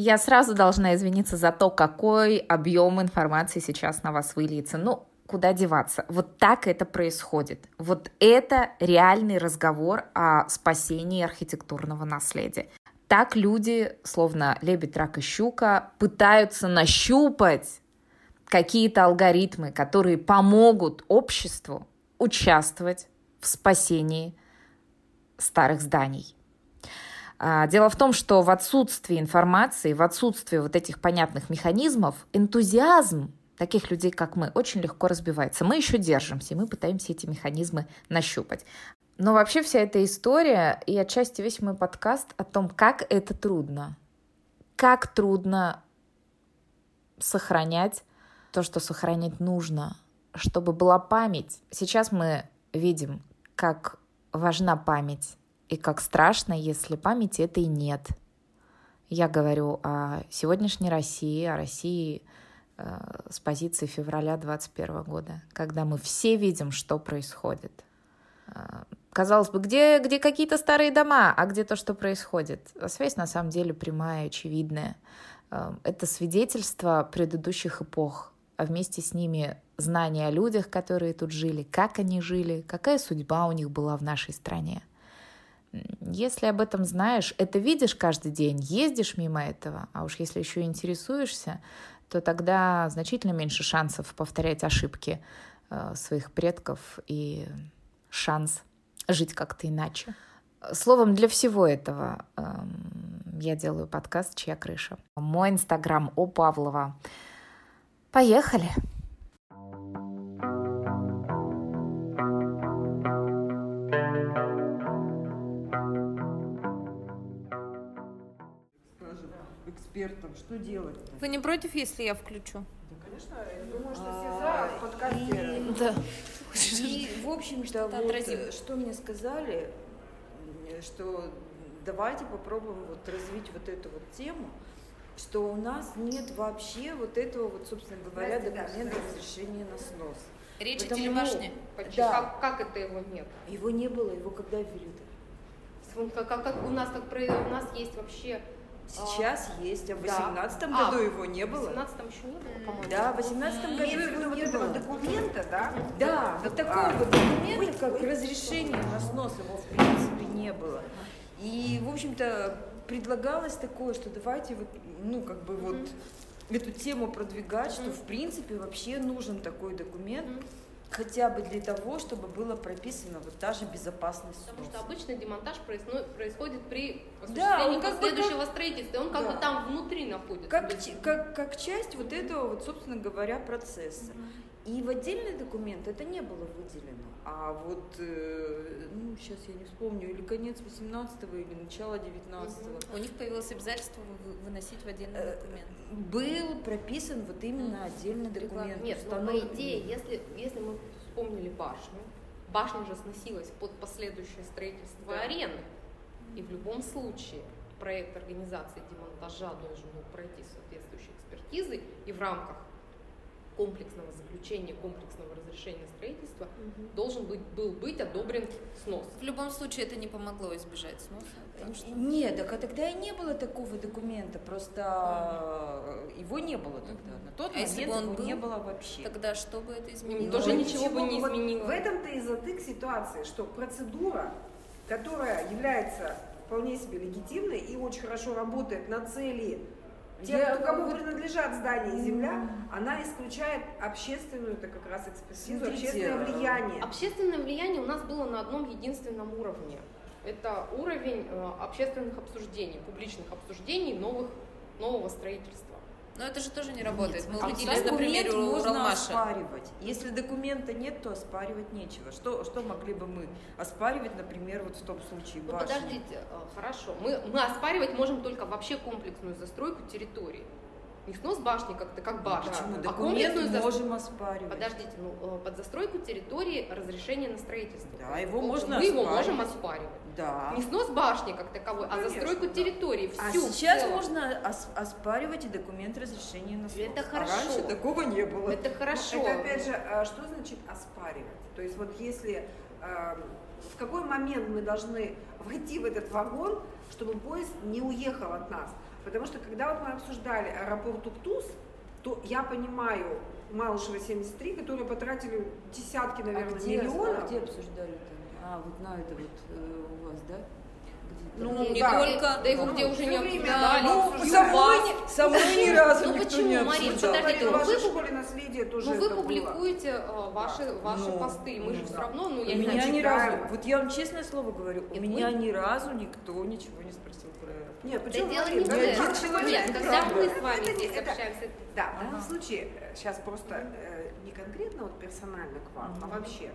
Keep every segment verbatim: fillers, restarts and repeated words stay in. Я сразу должна извиниться за то, какой объем информации сейчас на вас выльется. Ну, куда деваться? Вот так это происходит. Вот это реальный разговор о спасении архитектурного наследия. Так люди, словно лебедь, рак и щука, пытаются нащупать какие-то алгоритмы, которые помогут обществу участвовать в спасении старых зданий. Дело в том, что в отсутствии информации, в отсутствии вот этих понятных механизмов, энтузиазм таких людей, как мы, очень легко разбивается. Мы еще держимся, и мы пытаемся эти механизмы нащупать. Но вообще вся эта история и отчасти весь мой подкаст о том, как это трудно. Как трудно сохранять то, что сохранить нужно, чтобы была память. Сейчас мы видим, как важна память и как страшно, если памяти этой нет. Я говорю о сегодняшней России, о России э, с позиции февраля двадцать первого года, когда мы все видим, что происходит. Казалось бы, где, где какие-то старые дома, а где то, что происходит? Связь на самом деле прямая, очевидная. Это свидетельство предыдущих эпох, а вместе с ними знания о людях, которые тут жили, как они жили, какая судьба у них была в нашей стране. Если об этом знаешь, это видишь каждый день, ездишь мимо этого, а уж если еще интересуешься, то тогда значительно меньше шансов повторять ошибки своих предков и шанс жить как-то иначе. Словом, для всего этого э, я делаю подкаст «Чья крыша». Мой инстаграм О Павлова. Поехали! Скажем экспертам, что делать-то? Вы не против, если я включу? Да, конечно. Я думаю, что все за в подкасте. Да. И, в общем-то, да, вот, что мне сказали, что давайте попробуем вот развить вот эту вот тему, что у нас нет вообще вот этого, вот, собственно говоря, документа разрешения на снос. Речь о Телебашне? Да. Как, как это его нет? Его не было, его когда ввели-то? Как, как, как у нас, как у нас есть вообще... Сейчас а, есть, а в восемнадцатом да. году а, его не было. В восемнадцатом еще не было, по-моему. Да, в восемнадцатом году его не было. Документа, да? Да, да. вот такого а, вот документа, ой, как ой, разрешение на снос, его в принципе не было. И, в общем-то, предлагалось такое, что давайте, вот, ну, как бы вот mm-hmm. эту тему продвигать, mm-hmm. что, в принципе, вообще нужен такой документ, mm-hmm. хотя бы для того, чтобы было прописано вот та же безопасность. Потому что обычно демонтаж происходит при осуществлении да, последующего как... строительства, он как да. бы там внутри находится. Как, как, как часть вот этого, вот, собственно говоря, процесса. Угу. И в отдельный документ это не было выделено. А вот, э, ну, сейчас я не вспомню, или конец восемнадцатого, или начало девятнадцатого. Угу. У них появилось обязательство выносить в отдельный документ. Э, был прописан вот именно угу. отдельный документ. Нет, но по идее, если, если мы вспомнили башню, башня же сносилась под последующее строительство да. арены. И в любом случае проект организации демонтажа должен был пройти соответствующие экспертизы, и в рамках комплексного заключения, комплексного разрешения строительства угу. должен быть, был быть одобрен снос. В любом случае это не помогло избежать сноса? Что... Нет, так, а тогда и не было такого документа, просто а, его не было тогда. На тот а момент если бы он его был, не было вообще. Тогда что бы это изменило? Тоже ничего, ничего бы не вот изменило. В этом-то и затык ситуации, что процедура, которая является вполне себе легитимной и очень хорошо работает на цели тем, я, кто, кому вот... принадлежат здания и земля, mm-hmm. она исключает общественную, это как раз экспертизу, общественное влияние. Общественное влияние у нас было на одном единственном уровне. Это уровень э, общественных обсуждений, публичных обсуждений новых, нового строительства. Но это же тоже не работает. Нет. Мы увидели, например, у можно Ромаши. Оспаривать. Если документа нет, то оспаривать нечего. Что, что могли бы мы оспаривать, например, вот в том случае башни? Ну, подождите, хорошо. Мы, мы оспаривать можем только вообще комплексную застройку территории. Не снос башни как-то, как башня. Почему? Да, а комплексную можем застройку оспаривать. Подождите, ну, под застройку территории разрешение на строительство. Да, его можно мы оспаривать. Мы его можем оспаривать. Да. Не снос башни как таковой, ну, а конечно, застройку да. территории, всю. А сейчас можно оспаривать и документ разрешения на снос. Это хорошо. А раньше такого не было. Это хорошо. Это опять же, что значит оспаривать? То есть вот если, в какой момент мы должны войти в этот вагон, чтобы поезд не уехал от нас? Потому что когда вот мы обсуждали аэропорт Уктус, то я понимаю Малышева семьдесят три, которые потратили десятки, наверное, а где, миллионов. А где обсуждали там? А, вот на это вот э, у вас, да? Ну, ну, не да, только, да, да его ну, где уже не обсуждали. Ну, со мной ни разу никто не обсуждал. Ну, почему, Марина, подождите, вы публикуете ваши посты, мы же все равно, ну, я не знаю. Вот я вам честное слово говорю, у меня ни разу никто ничего не спросил про это. Нет, почему, Марина, когда мы с вами здесь общаемся. Да, в данном случае, сейчас просто не конкретно вот персонально к вам, а вообще.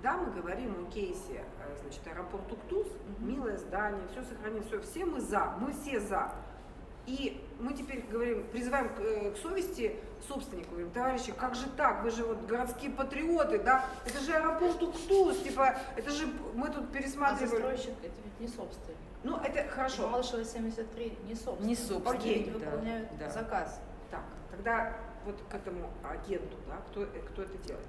Когда мы говорим о кейсе, значит, аэропорт Уктус, милое здание, все сохранилось, все, все мы за, мы все за. И мы теперь говорим, призываем к, к совести собственнику, говорим, товарищи, как же так, вы же вот городские патриоты, да, это же аэропорт Уктус, типа, это же мы тут пересматриваем. А застройщик, это ведь не собственник. Ну, это хорошо. Малышева семьдесят три не собственник. Не собственник, Агент, да. выполняют да. заказ. Так, тогда вот к этому агенту, да, кто, кто это делает.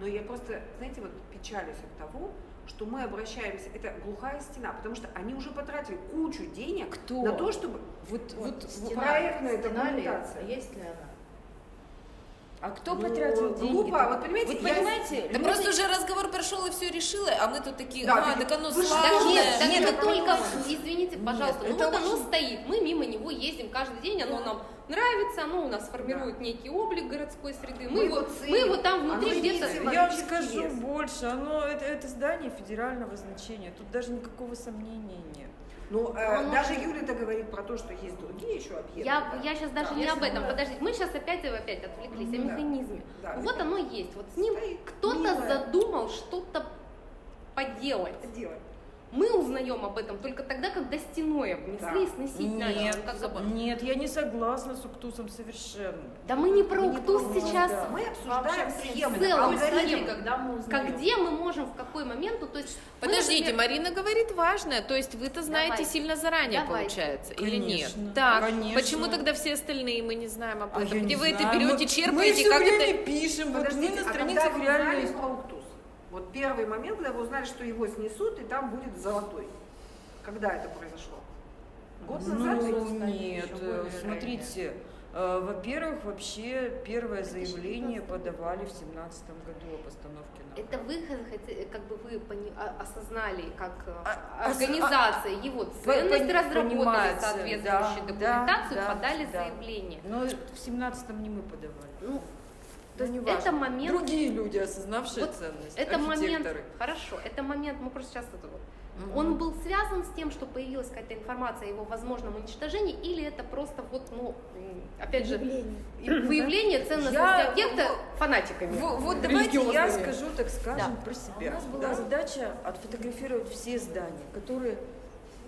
Но я просто, знаете, вот печалюсь от того, что мы обращаемся, это глухая стена, потому что они уже потратили кучу денег Кто? на то, чтобы вот, вот, вот стена, проектная документация. Есть ли она? А кто ну, потратил деньги? Глупо, вот понимаете, вот, понимаете я... да люди... просто уже разговор прошел и все решило, а мы тут такие, да, а, так оно сложное. Так нет, это только, извините, пожалуйста, ну вот оно стоит, мы мимо него ездим каждый день, оно нам нравится, оно у нас формирует некий облик городской среды, мы его, мы его там внутри где-то... Я вам скажу больше, оно, это, это здание федерального значения, тут даже никакого сомнения нет. Ну, э, даже Юля-то говорит про то, что есть другие еще объекты. Я, да? я сейчас даже да, не об этом, да. подождите, мы сейчас опять, опять отвлеклись да. о механизме. Да, вот да. оно есть, вот с ним кто-то задумал что-то поделать. Делать. Мы узнаем об этом только тогда, когда стеной обнесли и да. сносить нет, начали. Нет, я не согласна с Уктусом совершенно. Да мы не про мы Уктус не сейчас. Да. Мы обсуждаем схему. В целом, схему, когда мы узнаем. Как, где мы можем, в какой момент. То есть Подождите, например... Марина говорит важное. То есть вы-то знаете Давай. сильно заранее, Давай. получается, Конечно. или нет? Так, Конечно. почему тогда все остальные мы не знаем об этом? А где вы знаю. это берете, мы, черпаете? Мы как все время это... пишем, Подождите, вот мы на страницах а реально про Уктус. Вот первый момент, когда вы узнали, что его снесут, и там будет золотой. Когда это произошло? Год назад? Ну, нет, смотрите, э, во-первых, вообще первое заявление подавали в семнадцатом году о постановке на Это вы, как бы вы осознали, как а, организация а, его ценность, разработали соответствующую да, документацию, да, подали да. заявление. Но в семнадцатом не мы подавали. Ну, То есть это момент... Другие люди, осознавшие вот ценность, это момент, Хорошо, это момент, мы просто сейчас... Это, угу. Он был связан с тем, что появилась какая-то информация о его возможном уничтожении, или это просто вот, ну, опять же, выявление, выявление ценности я... объекта фанатиками? Вот, вот давайте я скажу, так скажем, да. про себя. А у нас была да. задача отфотографировать все здания, которые...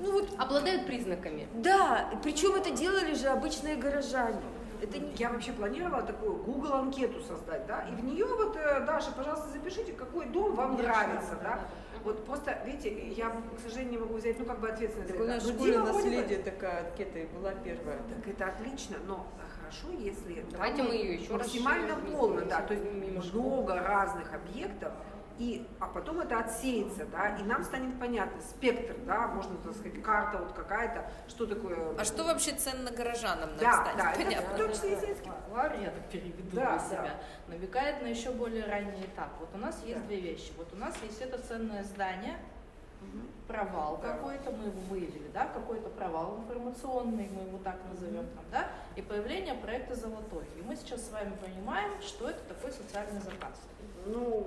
Ну, вот, обладают признаками. Да, причем это делали же обычные горожане. Это не... Я вообще планировала такую Google-анкету создать, да, и в нее вот, Даша, пожалуйста, запишите, какой дом вам Конечно, нравится, да. да. Вот просто, видите, я, к сожалению, не могу взять, ну, как бы ответственность. Так у нас в школе наследие такая анкета и была первая. Так это отлично, но хорошо, если... Давайте мы ее еще максимально раз полно, да, то есть много разных объектов. И, а потом это отсеется, да, и нам станет понятно, спектр, да, можно, так сказать, карта вот какая-то, что такое... А что вообще ценно горожанам нам да, станет да, понятно? Да, да, да, да, я так переведу да, на себя, да. намекает на еще более ранний этап. Вот у нас есть да. две вещи. Вот у нас есть это ценное здание, угу. провал да. какой-то, мы его выявили, да, какой-то провал информационный, мы его так назовем угу. там, да, и появление проекта «Золотой». И мы сейчас с вами понимаем, что это такой социальный заказ. Ну,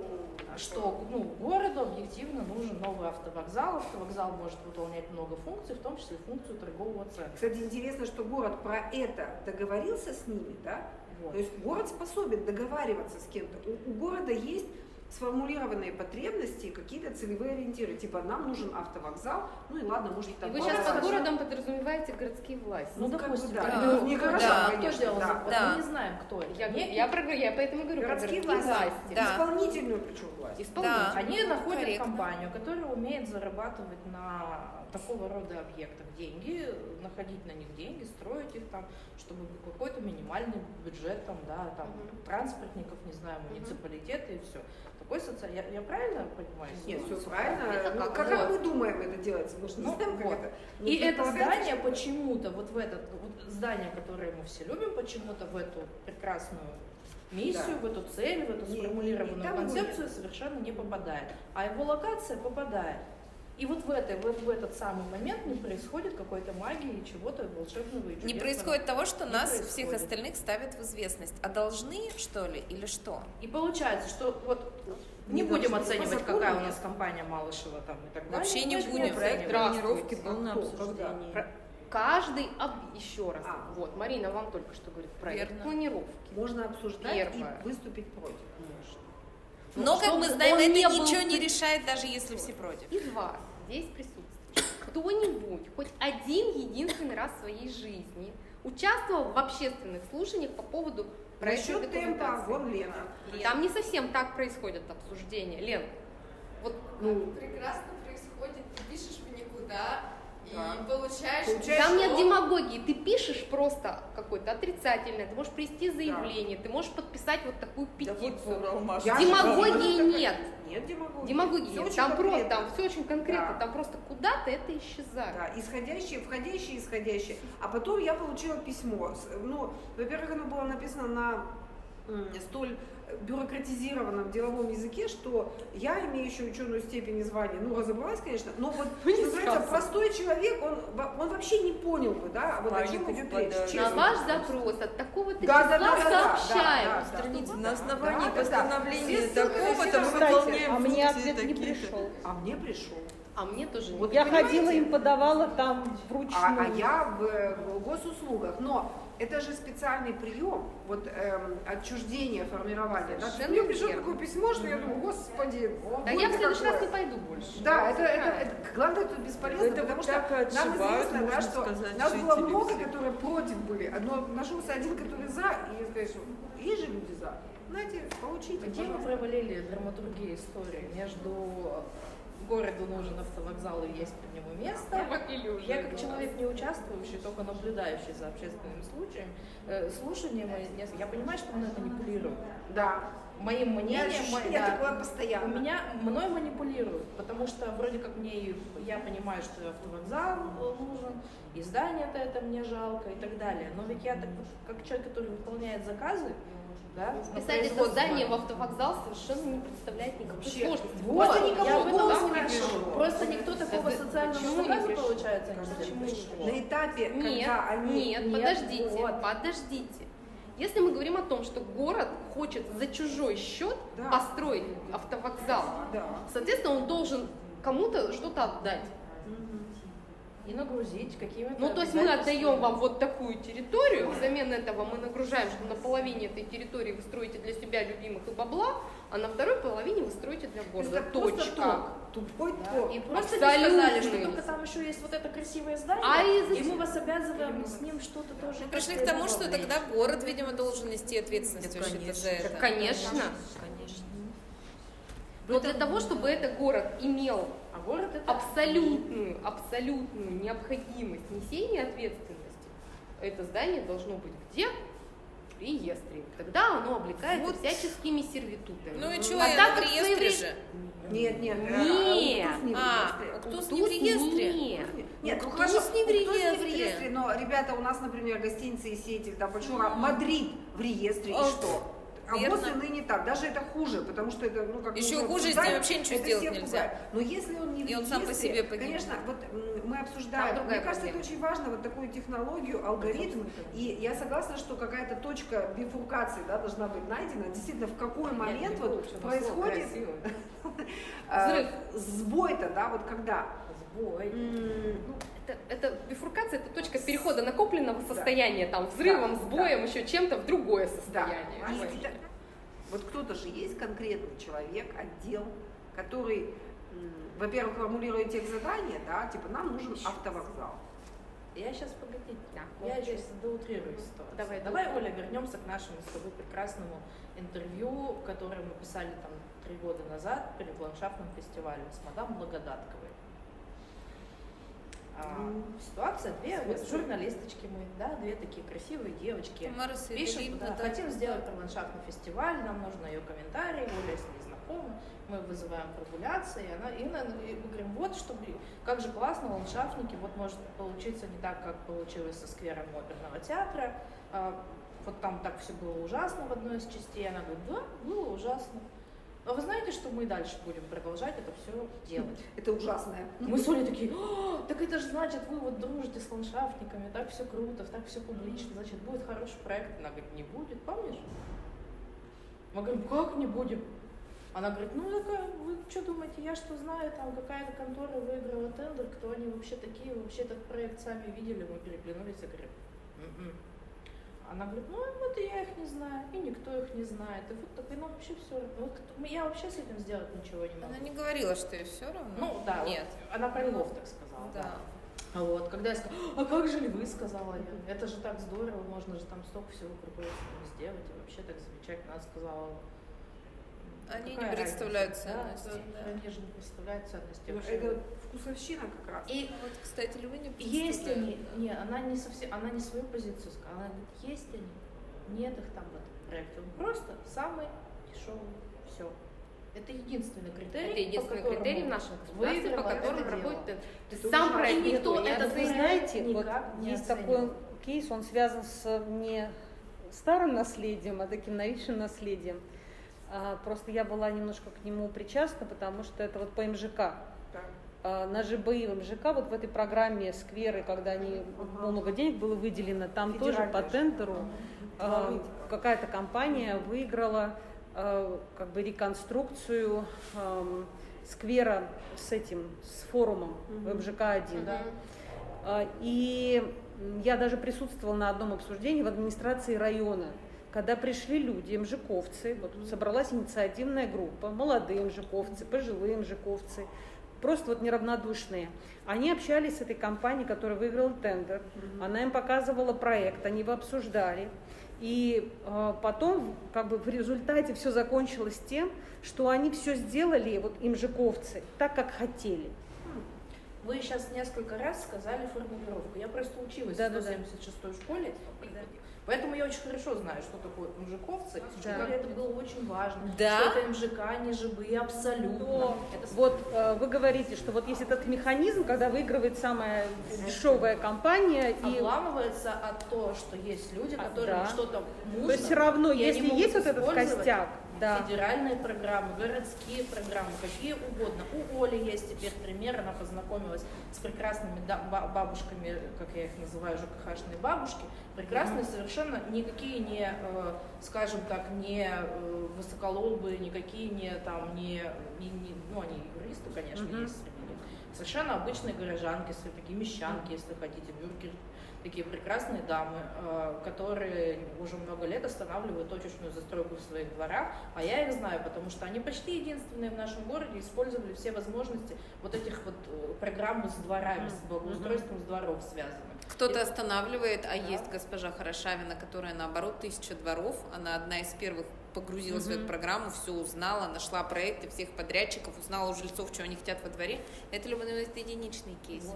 что ну, городу объективно нужен новый автовокзал. Автовокзал может выполнять много функций, в том числе функцию торгового центра. Кстати, интересно, что город про это договорился с ними, да? Вот. То есть город способен договариваться с кем-то. У, у города есть сформулированные потребности и какие-то целевые ориентиры. Типа, нам нужен автовокзал, ну и ладно, может так. И вы сейчас под городом подразумеваете городские власти. Ну, ну допустим, да. да. Ну, не да. горожан, да. конечно. Да. Да. Вот да. Мы не знаем, кто это. Я, я, я, я поэтому говорю, городские, городские власти. власти. Да. Исполнительную причем власть. Исполнительную. Да. Они находят Корректно. компанию, которая умеет зарабатывать на такого рода объектах деньги, находить на них деньги, строить их там, чтобы какой-то минимальный бюджет, там, да, там, транспортников, не знаю, муниципалитеты и все. Какой социальный? Я, я правильно понимаю? Нет, все правильно. Это ну, как, как, как мы думаем это делается? Мы же не ну, знаем, как вот. это. Ну, и это здание что... почему-то, вот в это вот здание, которое мы все любим, почему-то в эту прекрасную миссию, да. в эту цель, в эту сформулированную не, не, концепцию будет. совершенно не попадает. А его локация попадает. И вот в, этой, вот в этот самый момент не происходит какой-то магии, чего-то волшебного. И не происходит того, что не нас, происходит. всех остальных, ставят в известность. А должны, что ли, или что? И получается, что вот не, не будем оценивать, какая у нас компания Малышева там и так далее. Вообще не будем. Проект планировки был на обсуждении. Да. Каждый, об... еще раз, а, вот, Марина вам только что говорит, проект верно. планировки. Можно обсуждать Первое. и выступить против. Конечно. Но, Но как мы знаем, это не ничего был... не решает, даже если все против. Из вас здесь присутствует кто-нибудь, хоть один единственный раз в своей жизни участвовал в общественных слушаниях по поводу проектной документации? Вон Лена. Лена. Там не совсем так происходят обсуждения. Лен, вот... Ну. Прекрасно происходит, ты пишешь в никуда и да. получаешь... получаешь... Там нет демагогии, ты пишешь просто какой-то отрицательный, ты можешь привести заявление, да. ты можешь подписать вот такую петицию. Да вот, демагогии нет. Нет демагогии. Демагогии нет. Там конкретно. просто, там все очень конкретно, да. там просто куда-то это исчезает. Да, исходящие, входящие, исходящие. А потом я получила письмо. Ну, во-первых, оно было написано на столь бюрократизированном деловом языке, что я, имеющая ученую степень и звание, ну, разобралась, конечно, но вот, называется, простой человек, он, он вообще не понял бы, да, вот о чем идет речь. На ваш запрос от такого-то да, числа да, да, сообщают. Да, да, да, да, на основании да, постановления да, да. такого-то мы выполняем. А мне ответ не пришел. А мне пришел. А мне тоже не вот Я понимаете? ходила, им подавала там вручную. А, а я в, в госуслугах, но... Это же специальный прием, вот эм, отчуждение, формирование. Мне пришло такое письмо, что я думаю, господи, да я в следующий раз не пойду больше. Да, это, это, это, главное, это бесполезно, это потому что нам известно, да, что сказать, нас было много, все. которые против были, но нашелся один, который за, и я сказала, что есть же люди за. Знаете, получите. Где вы провалили драматургию истории между... Городу нужен автовокзал и есть по нему место. Я как человек не участвующий, только наблюдающий за общественным случаем, э, слушанием, я понимаю, что мной это манипулирует. Да. Моим мнением, мой, да, такое постоянно. У меня, мной манипулируют, потому что вроде как мне, я понимаю, что автовокзал нужен, и здание-то это мне жалко и так далее. Но ведь я так, как человек, который выполняет заказы, да? Писать это здание в автовокзал совершенно не представляет никакой Вообще. сложности. Вот. Просто никому голос не пришел. Просто никто такого социального заказа, получается, не пришел. На этапе, нет, когда они... Нет, нет, подождите, вот. подождите. Если мы говорим о том, что город хочет за чужой счет да. построить автовокзал, да. соответственно, он должен кому-то что-то отдать. И нагрузить какими-то... Ну, то есть мы отдаем вам вот такую территорию, взамен этого мы нагружаем, что на половине этой территории вы строите для себя любимых и бабла, а на второй половине вы строите для города. Точка. Тупой да. ток. И просто не сказали, что только там еще есть вот это красивое здание, а и мы вас обязываем с ним что-то тоже... Мы пришли к тому, что тогда город, видимо, должен нести ответственность вообще-то за это. Конечно. Конечно. Но для того, чтобы этот город имел... А город это абсолютную, абсолютную необходимость несения ответственности. Это здание должно быть где? В реестре. Тогда оно облекается вот. всяческими сервитутами. Ну и чего, а так в реестре время... же? Нет, нет. Нет. А, Уктус не в реестре. Нет, нет, Уктус не в реестре. Но, ребята, у нас, например, гостиницы и сети, там большой Мадрид в реестре, и что? А после ныне так. Даже это хуже, потому что это, ну, как Еще ну, хуже, если вообще ничего сделать нельзя. Пугает. Но если он не в реестре, сам по себе погиб. Конечно, вот мы обсуждаем. Мне проблема. кажется, это очень важно, вот такую технологию, алгоритм. И я согласна, что какая-то точка бифуркации да, должна быть найдена. Действительно, в какой момент Нет, вот бифурка, происходит сбой-то, да, вот когда? Сбой. Это бифуркация, это точка перехода накопленного состояния, там, взрывом, сбоем, еще чем-то в другое состояние. Вот кто-то же есть конкретный человек, отдел, который, во-первых, формулирует тех задания, да, типа нам нужен автовокзал. Я сейчас, погодите, да, я сейчас доутрирую ситуацию. Давай, давай, Оля, вернемся к нашему с тобой прекрасному интервью, которое мы писали там три года назад перед ландшафтным фестивалем с мадам Благодатковой. А, ситуация, две вот, журналисточки мы, да, две такие красивые девочки, пишут, да, хотим сделать ландшафтный фестиваль, нам нужно ее комментарий, Оля с ней знакома. такого, мы вызываем прогуляться, и, она, и, и мы говорим, вот, что, как же классно, ландшафтники, вот может получиться не так, как получилось со сквером Оперного театра, вот там так все было ужасно в одной из частей, она говорит, да, было ужасно. А вы знаете, что мы и дальше будем продолжать это все делать? Это ужасное. Мы с Олей такие, так это же значит, вы вот дружите с ландшафтниками, так все круто, так все публично, значит, будет хороший проект. Она говорит, не будет, помнишь? Мы говорим, как не будем? Она говорит, ну такая, вы что думаете, я что знаю, там какая-то контора выиграла тендер, кто они вообще такие, вообще этот проект сами видели, мы переглянулись и говорим, м-м. Она говорит, ну вот и я их не знаю, и никто их не знает, и вот так, и нам вообще все равно. Вот, я вообще с этим сделать ничего не могу. Она не говорила, что ей все равно. Ну да, нет. Вот, она про львов так сказала. Да. Да. Вот, когда я сказала, а как же львы, сказала я, это же так здорово, можно же там столько всего крутого сделать, и вообще так замечательно, она сказала. Они какая не представляют ценности. Да, да. Они же не представляют ценности. Вообще. Это вкусовщина как раз. И вот, кстати, львы не представляют. Есть они, не, она не совсем, она не свою позицию сказала. Она говорит, есть они, нет их там в этом проекте. Он просто самый дешевый, все. Это единственный критерий, это единственный по критерий в нашем государстве, по которому работает. Сам проект никто это не знаете, вот есть такой кейс, он связан с не старым наследием, а таким новейшим наследием. Просто я была немножко к нему причастна, потому что это вот по МЖК. Да. На ЖБИ в МЖК, вот в этой программе скверы, когда они, ага. много денег было выделено, там тоже по тендеру ага. какая-то компания ага. выиграла как бы реконструкцию сквера с этим, с форумом ага. в МЖК один. Ага. И я даже присутствовала на одном обсуждении в администрации района. Когда пришли люди, мжиковцы, вот собралась инициативная группа, молодые мжиковцы, пожилые мжиковцы, просто вот неравнодушные. Они общались с этой компанией, которая выиграла тендер, mm-hmm. она им показывала проект, они его обсуждали. И э, потом, как бы в результате все закончилось тем, что они все сделали, вот мжиковцы, так, как хотели. Вы сейчас несколько раз сказали формулировку. Я просто училась да, в сто семьдесят шестой школе, да. поэтому я очень хорошо знаю, что такое мжиковцы. Да. Что это было очень важно, да. что это МЖК, не ЖБИ, абсолютно. Но, это... Вот э, вы говорите, что вот есть этот механизм, когда выигрывает самая дешевая компания. И... Обламывается от того, что есть люди, которым а, да. что-то нужно. То есть все равно, если есть вот этот костяк. Да. Федеральные программы, городские программы, какие угодно. У Оли есть теперь пример, она познакомилась с прекрасными бабушками, как я их называю, ЖКХ-шные бабушки. Прекрасные, mm-hmm. совершенно никакие не, скажем так, не высоколобые, никакие не там, не, не, не ну они юристы, конечно, mm-hmm. есть среди них. Совершенно обычные горожанки, такие мещанки, если хотите, бюргеры. Такие прекрасные дамы, которые уже много лет останавливают точечную застройку в своих дворах, а я их знаю, потому что они почти единственные в нашем городе использовали все возможности вот этих вот программ с дворами, с благоустройством с дворов связанных. Кто-то останавливает, а да. есть госпожа Хорошавина, которая наоборот тысяча дворов, она одна из первых погрузилась mm-hmm. в эту программу, все узнала, нашла проекты всех подрядчиков, узнала у жильцов, чего они хотят во дворе. Это любые единичные кейсы.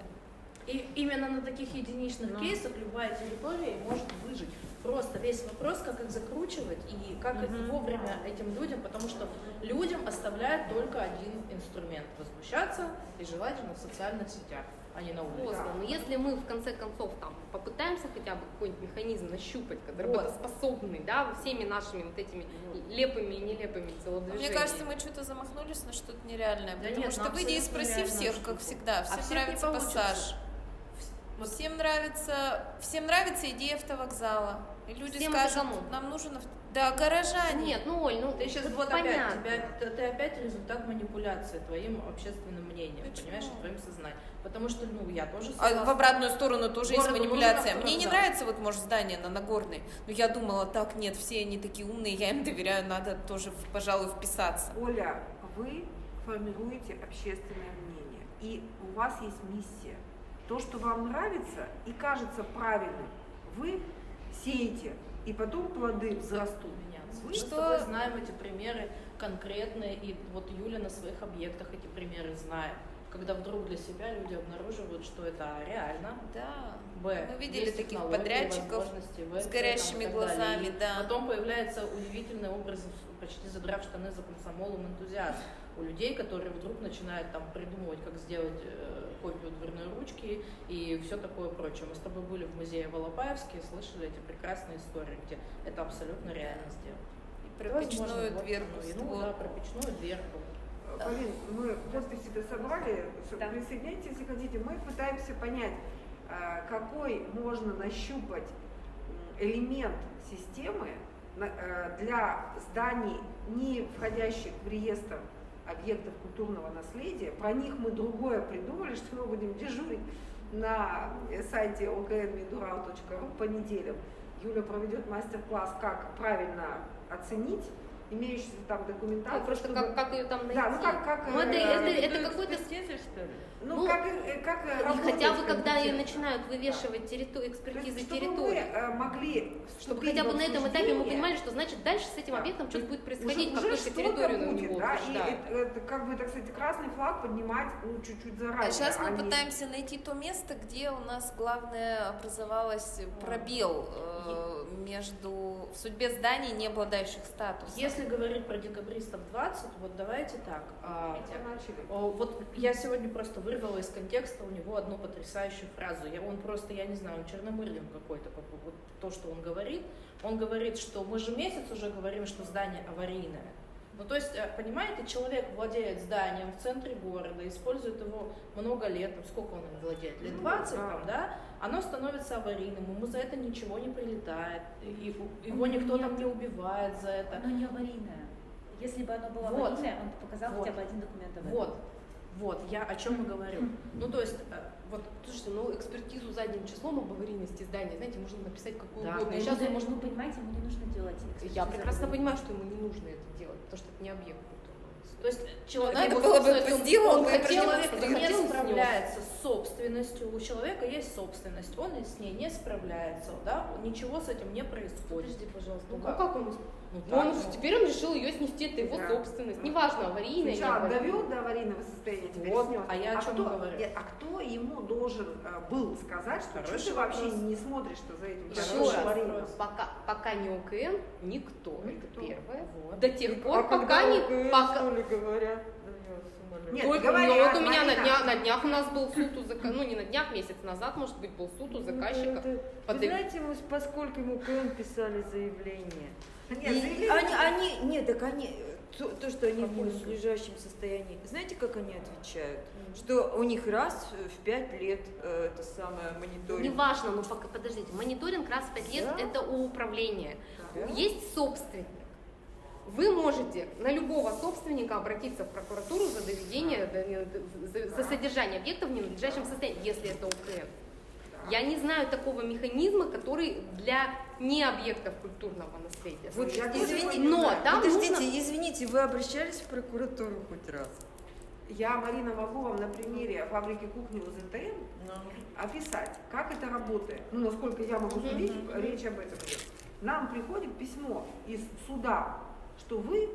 И именно на таких единичных Но. кейсах любая территория может выжить. Просто весь вопрос, как их закручивать и как угу. их вовремя этим людям, потому что людям оставляют только один инструмент – возмущаться, и желательно в социальных сетях, а не на улице. Да. Но если мы в конце концов там попытаемся хотя бы какой-нибудь механизм нащупать, который вот. Работоспособный, да, всеми нашими вот этими лепыми и нелепыми телодвижениями. Мне кажется, мы что-то замахнулись на что-то нереальное, да потому нет, что выйди и спроси всех, штуку. Как всегда, всем а нравится пассаж. Вот. Всем нравится, всем нравится идея автовокзала. И люди всем скажут, нам нужен авто... Да, горожане. Нет, ну Оль, ну ты сейчас вот понятно. опять, тебя, ты, ты опять результат манипуляции твоим общественным мнением, Почему? понимаешь, твоим сознанием. Потому что, ну, я тоже... Согласна. А в обратную сторону тоже Городу есть манипуляция. Мне не нравится, вот, может, здание на Нагорной, но я думала, так, нет, все они такие умные, я им доверяю, надо тоже, пожалуй, вписаться. Оля, вы формируете общественное мнение, и у вас есть миссия. То, что вам нравится и кажется правильным, вы сеете, и потом плоды взрастут. Мы что... с тобой знаем эти примеры конкретные, и вот Юля на своих объектах эти примеры знает. когда вдруг для себя люди обнаруживают, что это реально. Да. Б. Мы видели таких подрядчиков в, с горящими глазами, да. Потом появляется удивительный образ, почти задрав штаны за комсомолом, энтузиазм у людей, которые вдруг начинают там придумывать, как сделать копию дверной ручки и все такое прочее. Мы с тобой были в музее Волопаевске, слышали эти прекрасные истории, где это абсолютно реально сделано. Пропечную дверку. Ну, да, пропечную дверку. Полин, мы просто себя собрали, да. Присоединяйтесь, если хотите. Мы пытаемся понять, какой можно нащупать элемент системы для зданий, не входящих в реестр объектов культурного наследия. Про них мы другое придумали, что мы будем дежурить на сайте о к н медурал точка ру по неделям. Юля проведет мастер-класс, как правильно оценить имеющуюся там документацию. А, просто чтобы... как, как ее там найти? Да, ну как, как, ну, это, э, это, это какой-то стезер, что ли? Ну, ну как, как хотя бы когда ее начинают вывешивать территор... экспертизы есть, территории. Чтобы мы могли чтобы хотя бы на этом этапе мы понимали, что значит дальше с этим объектом да. что-то будет происходить, какую территорию будет, у него. Да, и да. Это, это, как бы, так сказать, красный флаг поднимать ну, чуть-чуть заранее. А сейчас мы а пытаемся не... найти то место, где у нас, главное, образовалась пробел э, между в судьбе зданий, не обладающих статусом. Если говорить про Декабристов двадцать, вот давайте так. А, вот я сегодня просто вырвала из контекста у него одну потрясающую фразу. Я, он просто, я не знаю, он черномырдин какой-то, как, вот то, что он говорит. Он говорит, что мы же месяц уже говорим, что здание аварийное. Ну, то есть, понимаете, человек владеет зданием в центре города, использует его много лет, там, сколько он владеет, лет двадцать, там, да, оно становится аварийным, ему за это ничего не прилетает, его никто там не убивает за это. Оно не аварийное. Если бы оно было аварийное, он показал хотя бы один документ об этом. Вот, вот, я о чем и говорю. Ну, то есть... Вот, слушайте, ну экспертизу задним числом об аварийности здания, знаете, можно написать какую да, угодно. Сейчас, может, вы понимаете, ему не нужно делать экспертизу. Я прекрасно понимаю, что ему не нужно это делать, потому что это не объект культурного наследия. То есть человек, надо было бы поздимо, он, он не справляется с собственностью, у человека есть собственность, он с ней не справляется, да, ничего с этим не происходит. Подожди, пожалуйста, ну как, как он... Ну, да, он, ну, теперь он решил ее снести, это его да. собственность. Неважно, аварийная. Сначала довел до аварийного состояния, теперь вот. снес. А я о чем говорю? А кто ему должен был сказать, что хороший ты вопрос. Вообще не смотришь, что за этим аварийным? Пока, пока не о к н, никто. никто. Это первое. Вот. До тех пор, а пока не о к н, пока... что ли, говорят? Нет, Только, говорят, ну, вот у меня Марина... на, дня, на днях у нас был суд у заказчика, ну не на днях, месяц назад, может быть, был суд у заказчика. Ну, это... Под... Вы знаете, мы, поскольку ему о к н писали заявление, Нет, и, они, они, нет, так они, то, то что они в ненадлежащем состоянии, знаете, как они отвечают? Mm-hmm. Что у них раз в пять лет э, это самое мониторинг. Не важно, но пока, подождите, мониторинг раз в пять лет да? это у управления. Да. Есть собственник. Вы можете на любого собственника обратиться в прокуратуру за доведение, да. за, за содержание объекта в ненадлежащем состоянии, если это о к н. Я не знаю такого механизма, который для не объектов культурного наследия. Вот, извините, но там подождите, нужно... извините, вы обращались в прокуратуру хоть раз? Я, Марина, могу вам на примере фабрики кухни у зэ тэ эм no. описать, как это работает. Ну, насколько я могу судить, mm-hmm. речь об этом идет. Нам приходит письмо из суда, что вы...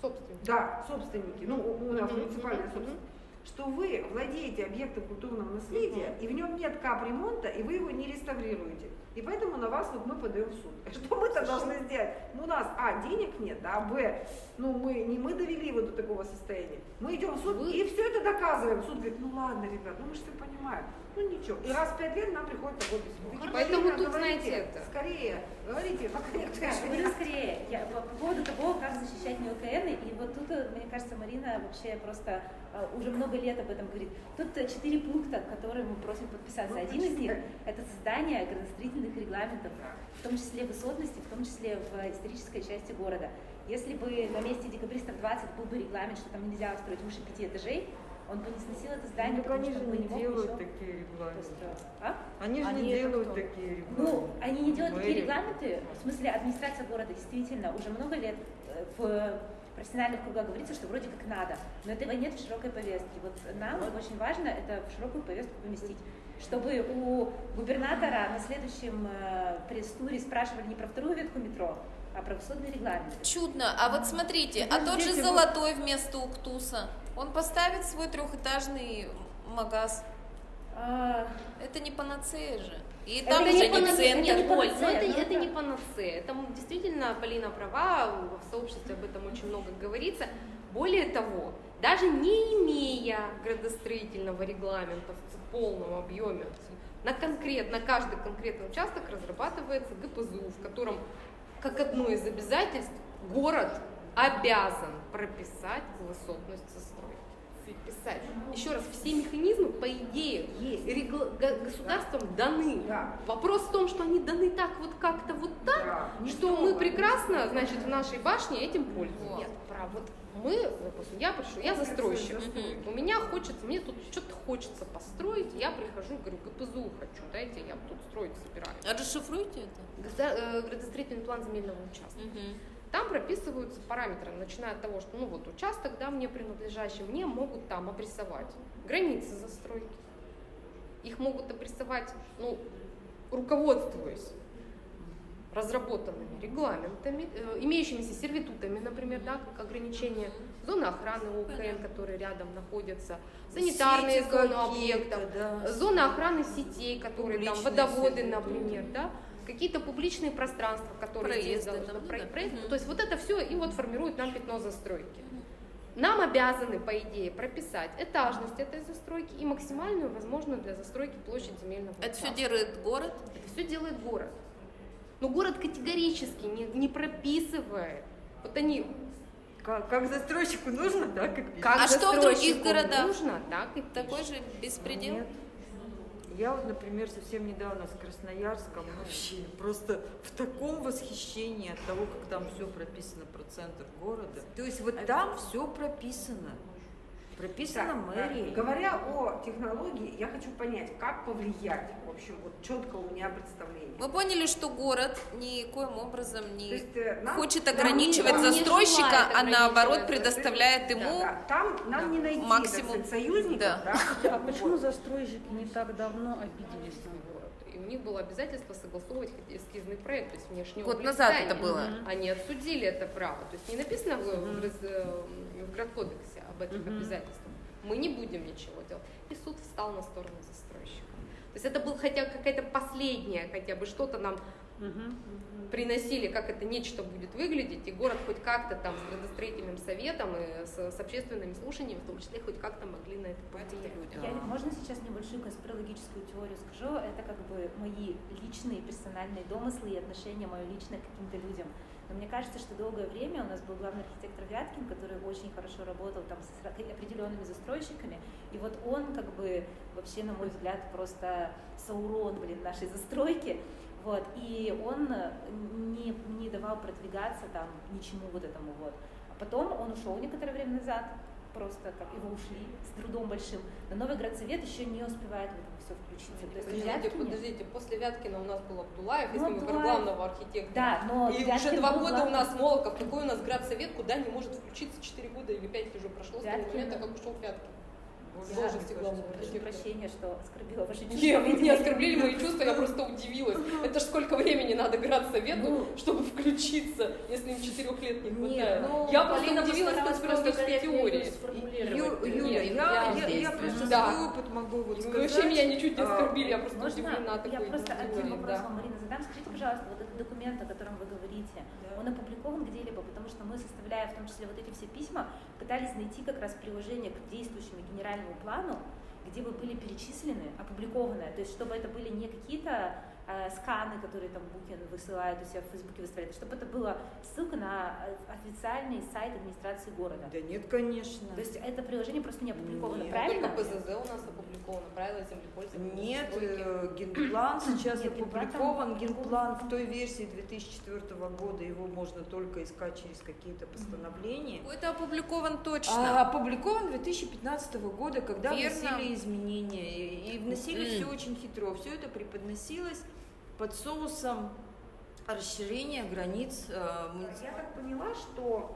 Собственники. Да, собственники, ну, у нас mm-hmm. муниципальные mm-hmm. собственники. Что вы владеете объектом культурного наследия, mm-hmm. и в нем нет капремонта, и вы его не реставрируете. И поэтому на вас вот мы подаем в суд. Что мы-то должны сделать? Ну, у нас, а, денег нет, а, б, ну, мы не мы довели его до такого состояния. Мы идем в суд вы... и все это доказываем. Суд говорит, ну ладно, ребят, ну мы же все понимаем. Ну ничего. И раз в пять лет нам приходит такой письмо. Поэтому тут, знаете, это. Скорее, говорите, пока нет. Марина, скорее. Я, по поводу того, как защищать не о к н, и вот тут, мне кажется, Марина вообще просто уже много лет об этом говорит. Тут четыре пункта, которые мы просим подписаться. Один из них – это создание градостроительных регламентов, в том числе высотности, в том числе в исторической части города. Если бы на месте Декабристов двадцать был бы регламент, что там нельзя строить выше пяти этажей, он бы не сносил это здание, ну, потому они что он бы не мог делают еще... такие регламенты. А? Они же они не делают кто? такие регламенты. Ну, они не делают Мэри. такие регламенты, в смысле администрация города действительно уже много лет в профессиональных кругах говорится, что вроде как надо, но этого нет в широкой повестке. Вот нам вот. очень важно это в широкую повестку поместить, чтобы у губернатора на следующем пресс-туре спрашивали не про вторую ветку метро, а правосудный регламент. Чудно. А вот смотрите, а тот же Золотой вместо Уктуса, он поставит свой трехэтажный магаз. А... Это не панацея же. И там это уже не, не цен, нет, это, боль, панацея, это, да. это не панацея. Там действительно Полина права, в сообществе об этом очень много говорится. Более того, даже не имея градостроительного регламента в полном объеме, на, конкрет, на каждый конкретный участок разрабатывается ГПЗУ, в котором, как одно из обязательств, город обязан прописать высотность застройки. Писать. Еще раз, все механизмы, по идее, есть. Регла... государством да. даны. Да. Вопрос в том, что они даны так вот как-то вот так, да. что Никто мы прекрасно, не значит, в нашей башне этим пользуемся. Нет, прав. Вот мы, допустим, я пришел, я застройщик. У меня хочется, мне тут что-то хочется построить, я прихожу, говорю, ГПЗУ хочу, дайте, я тут строить собираюсь. А расшифруйте это? Градостроительный план земельного участка. Там прописываются параметры, начиная от того, что ну вот участок, да, мне принадлежащий, мне могут там обрисовать границы застройки. Их могут обрисовать, ну, руководствуясь разработанными регламентами, э, имеющимися сервитутами, например, да, как ограничение зоны охраны ОКН, которые рядом находятся, санитарные сети зоны объектов, да. зоны охраны сетей, которые там, водоводы, сервитуты. Например, да. какие-то публичные пространства, которые проезды, здесь заложены, там, про... да. проезды, mm-hmm. то есть вот это все и вот формирует нам пятно застройки. Нам обязаны, по идее, прописать этажность этой застройки и максимальную возможную для застройки площадь земельного участка. Это все делает город? Это все делает город. Но город категорически не, не прописывает. Вот они... Как, как застройщику нужно, так и как А что в других городах? Нужно, так и такой же беспредел? Нет. Я вот, например, совсем недавно с Красноярском вообще просто в таком восхищении от того, как там все прописано про центр города. То есть вот а там это... все прописано. Прописано мэрией. Да. Говоря о технологии, я хочу понять, как повлиять. В общем, вот четко у меня представление. Мы поняли, что город никоим образом не есть, нам, хочет ограничивать нам, застройщика, а наоборот предоставляет ему да, да. Там нам да. не найти, максимум союзников. Да. Да? А почему застройщики не так давно обиделись на город? И у них было обязательство согласовывать эскизный проект, то есть внешнего год назад это было. Они отсудили это право. То есть не написано в, в, в градкодексе об этих mm-hmm. обязательствах. Мы не будем ничего делать. И суд встал на сторону застройщика. То есть это было хотя какая-то последняя, хотя бы что-то нам mm-hmm. приносили, как это нечто будет выглядеть, и город хоть как-то там с градостроительным советом и с, с общественными слушаниями, в том числе, хоть как-то могли на это повлиять. Я, можно сейчас небольшую конспирологическую теорию скажу? Это как бы мои личные персональные домыслы и отношения мое личное к каким-то людям. Но мне кажется, что долгое время у нас был главный архитектор Вяткин, который очень хорошо работал там с определенными застройщиками. И вот он как бы вообще, на мой взгляд, просто Саурон, блин, нашей застройки. Вот. И он не, не давал продвигаться там ничему вот этому вот. А потом он ушел некоторое время назад, просто как его ушли с трудом большим. Но новый градсовет еще не успевает в это все включиться. То есть подождите, подождите, после Вяткина у нас был Абдулаев, ну, если мы говорим главного архитектора. Да, но и Вяткин уже два года главный. У нас Молоков. Какой у нас градсовет, куда не может включиться? Четыре года или пять уже прошло с того момента, как ушел Вяткин. Я прошу прощения, что оскорбила ваши чувства. Нет, вы не оскорбили мои чувства, я просто удивилась. Это ж сколько времени надо градсовету, чтобы включиться, если им четырех лет не хватает. Я просто удивилась конспирологической теории. Юля, я просто свой опыт могу сказать. Вы вообще меня ничуть не оскорбили, я просто удивлена такой. Я просто один вопрос вам, Марина, задам. Скажите, пожалуйста, вот этот документ, о котором вы говорите, он опубликован где-либо, потому что мы, составляя в том числе вот эти все письма, пытались найти как раз приложение к действующему генеральному плану, где бы были перечислены, опубликованы, то есть чтобы это были не какие-то э, сканы, которые там Букин высылает, у себя в Фейсбуке выставляет, чтобы это была ссылка на официальный сайт администрации города. Да нет, конечно. То есть это приложение просто не опубликовано, нет. правильно? Только ПЗЗ у нас опубликовано, правила землепользования. Нет, э, генплан сейчас нет, опубликован, генплан, генплан в той версии две тысячи четвёртого года, его можно только искать через какие-то постановления. Это опубликован точно. А, опубликован две тысячи пятнадцатого года, когда внесли изменения, и вносили mm. все очень хитро, все это преподносилось под соусом расширение границ. Э, Я так поняла, что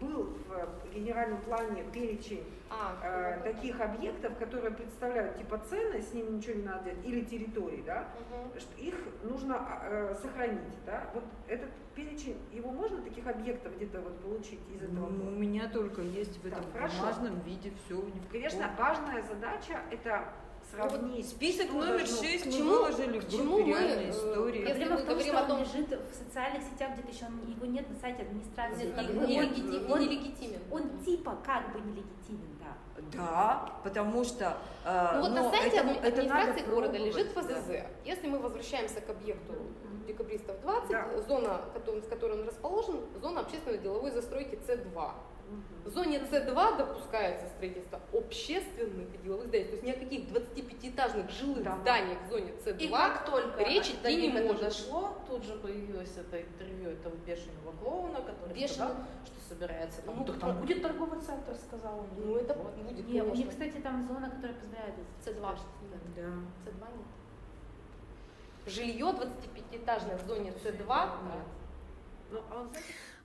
был в генеральном плане перечень а, э, таких объектов, которые представляют типа цены, с ними ничего не надо делать, или территории, да, угу. что их нужно э, сохранить, да. Вот этот перечень, его можно таких объектов где-то вот получить из этого? Ну, у меня только есть в этом так, бумажном виде все. Конечно, важная задача это сравнить. Список номер шесть мы выложили в группе реальной истории. Если мы говорим о том, что он лежит в социальных сетях, где-то еще его нет на сайте администрации. Он нелегитимен. Он типа как бы нелегитимен, да. Да, потому что... Ну вот на сайте администрации города лежит ФЗЗ. Если мы возвращаемся к объекту Декабристов двадцать, зона, в которой он расположен, зона общественной деловой застройки С два. В зоне С два допускается строительство общественных и деловых зданий, то есть ни о каких двадцатипятиэтажных жилых да. зданиях в зоне С два и как только речь идти не может. Дошло, тут же появилось это интервью этого бешеного клоуна, который Бешеный. сказал, что собирается там, ну, там будет торговый центр, сказал он. Ну это вот. будет. Нет, у них, кстати, там зона, которая позволяет С два. Да. С два нет. Жилье двадцатипятиэтажное в зоне С два. Да.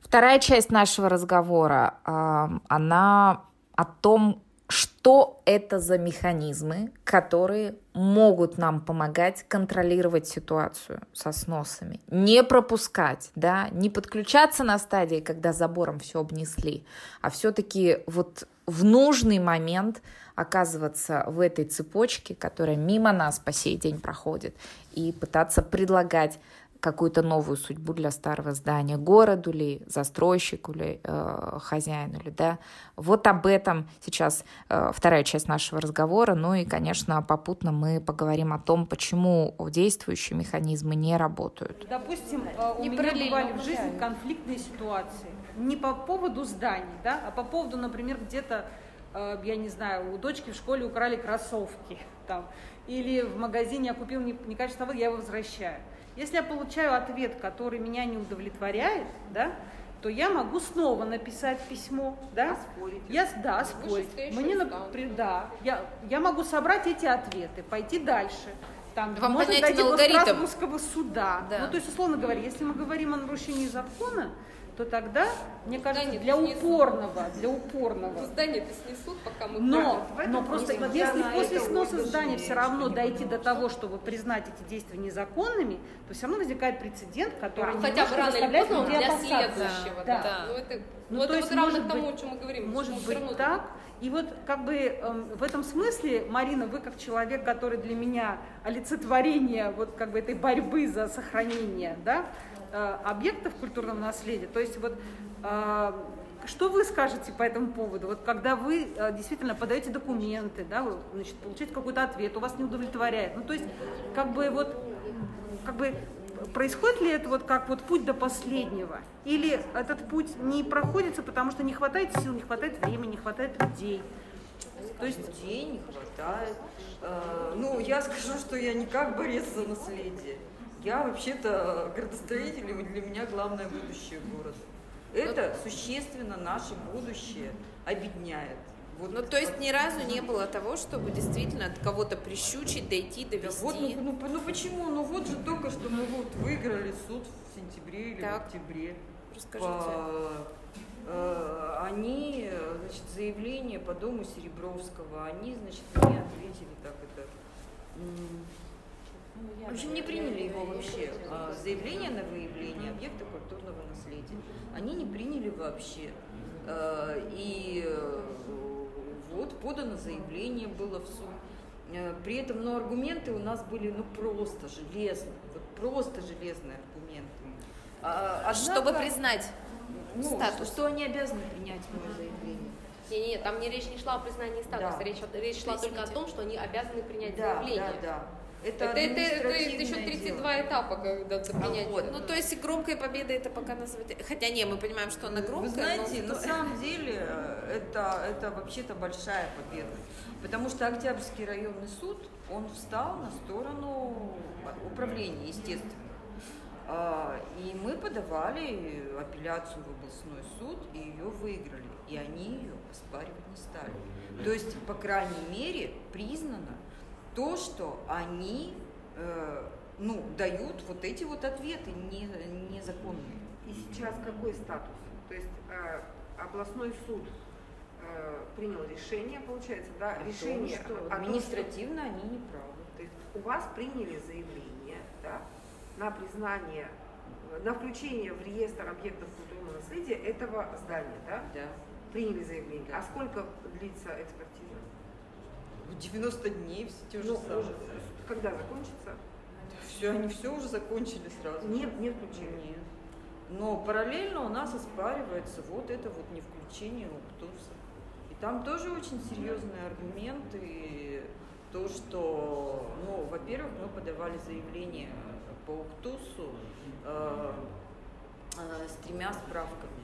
Вторая часть нашего разговора, она о том, что это за механизмы, которые могут нам помогать контролировать ситуацию со сносами, не пропускать, да, не подключаться на стадии, когда забором все обнесли, а все-таки вот в нужный момент оказываться в этой цепочке, которая мимо нас по сей день проходит, и пытаться предлагать какую-то новую судьбу для старого здания, городу ли, застройщику ли, э, хозяину ли, да. Вот об этом сейчас э, вторая часть нашего разговора. Ну и, конечно, попутно мы поговорим о том, почему действующие механизмы не работают. Допустим, у не меня бывали в жизни конфликтные ситуации. Не по поводу зданий, да, а по поводу, например, где-то, э, я не знаю, у дочки в школе украли кроссовки, там, или в магазине я купил некачественный товар, я его возвращаю. Если я получаю ответ, который меня не удовлетворяет, да, то я могу снова написать письмо, да? Оспорить. Я, да, оспорить. Мне, например, да, я, я могу собрать эти ответы, пойти дальше. Там, Вам можно дойти до Страсбургского суда. Да. Ну, то есть, условно говоря, если мы говорим о нарушении закона, то тогда, мне кажется, для упорного, для упорного. Здание-то снесут, пока мы... Но, но просто если после сноса здания все равно дойти до того, чтобы признать эти действия незаконными, то все равно возникает прецедент, который... Хотя бы рано или поздно для следующего. Да. Ну это вот равно к тому, о чем мы говорим. Может быть так. И вот как бы в этом смысле, Марина, вы как человек, который для меня олицетворение вот как бы этой борьбы за сохранение, да, объектов культурного наследия. То есть вот э, что вы скажете по этому поводу? Вот когда вы э, действительно подаете документы, да, вы, значит, получаете какой-то ответ, у вас не удовлетворяет. Ну то есть как бы вот как бы происходит ли это вот как вот путь до последнего? Или этот путь не проходится, потому что не хватает сил, не хватает времени, не хватает людей? То есть людей не хватает. Э, ну я скажу, что я не как борец за наследие. Я вообще-то градостроитель, и для меня главное будущее города. Это но... существенно наше будущее объединяет. Вот. Ну, то есть ни разу не было того, чтобы действительно от кого-то прищучить, дойти, довести. Да, вот, ну, ну, ну почему? Ну вот же только что мы вот выиграли суд в сентябре или так. в октябре. Расскажите. По, э, они, значит, заявление по дому Серебровского, они, значит, мне ответили так это... В общем, не приняли его вообще. Заявление на выявление объекта культурного наследия. Они не приняли вообще. И вот подано заявление было в суд. При этом, ну, аргументы у нас были, ну, просто железные. Вот просто железные аргументы. Однако, чтобы признать ну, статус. Что они обязаны принять мое заявление. Нет, нет, там не речь не шла о признании статуса. Да. Речь, речь шла только о том, что они обязаны принять да, заявление. Да, да. Это, это, это, это еще тридцать два дело. Этапа, когда ты принять. А вот. Ну, то есть и громкой победой это пока назвать. Хотя не, мы понимаем, что она громкая. Вы знаете, но... на самом деле это, это вообще-то большая победа. Потому что Октябрьский районный суд, он встал на сторону управления, естественно. И мы подавали апелляцию в областной суд, и ее выиграли. И они ее оспаривать не стали. То есть, по крайней мере, признано то, что они э, ну, дают вот эти вот ответы незаконные. И сейчас какой статус? То есть э, областной суд э, принял решение, получается, да, а решение... То, что административно они неправы. То есть у вас приняли заявление, да, на признание, на включение в реестр объектов культурного наследия этого здания, да? Да. Приняли заявление. Да. А сколько длится экспертиза? девяносто дней, все те же самые. Уже, когда закончится? Все, они все уже закончили сразу. Нет, не включили. Нет. Но параллельно у нас оспаривается вот это вот не включение Уктуса. И там тоже очень серьезные аргументы. То, что, ну, во-первых, мы подавали заявление по Уктусу э, э, с тремя справками.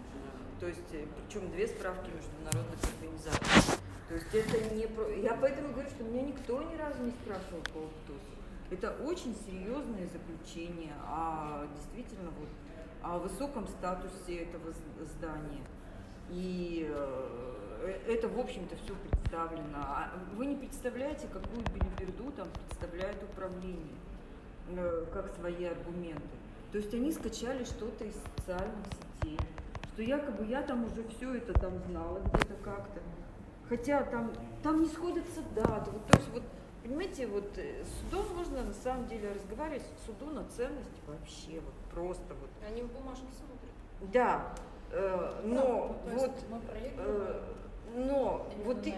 То есть, причем две справки международных организаций. То есть это не про... Я поэтому говорю, что меня никто ни разу не спрашивал по Уктусу. Это очень серьезное заключение о действительно вот, о высоком статусе этого здания. И это, в общем-то, все представлено. Вы не представляете, какую белиберду там представляет управление, как свои аргументы. То есть они скачали что-то из социальных сетей, что якобы я там уже все это там знала, где-то как-то. Хотя там, там не сходятся даты. Вот, то есть, вот, понимаете, вот с судом можно на самом деле разговаривать, суду на ценности вообще, вот просто вот. Они в бумажке смотрят. Да, э, но ну, вот, э, но вот и,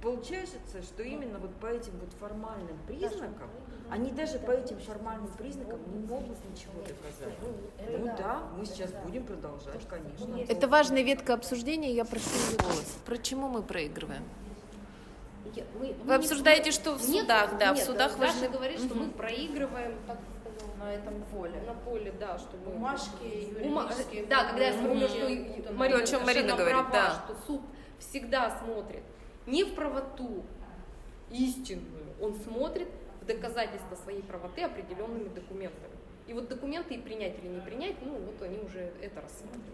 получается, что именно вот по этим вот формальным признакам, они даже по этим формальным признакам не могут ничего доказать. Ну да, мы сейчас будем продолжать, конечно. Это важная ветка обсуждения, я прошу ее голос. Про чему мы проигрываем? Я, мы, Вы мы обсуждаете, не... что в судах, нет, да, нет, в судах вы же говорите, что угу. мы проигрываем, так сказал, на этом поле. На поле, да, что мы... Бумажки, Бума... Да, когда я вспомнила, что Марина, Марина, о чем Марина говорит, права, да. Что суд всегда смотрит не в правоту истинную, он смотрит в доказательство своей правоты определенными документами. И вот документы и принять или не принять, ну вот они уже это рассматривают.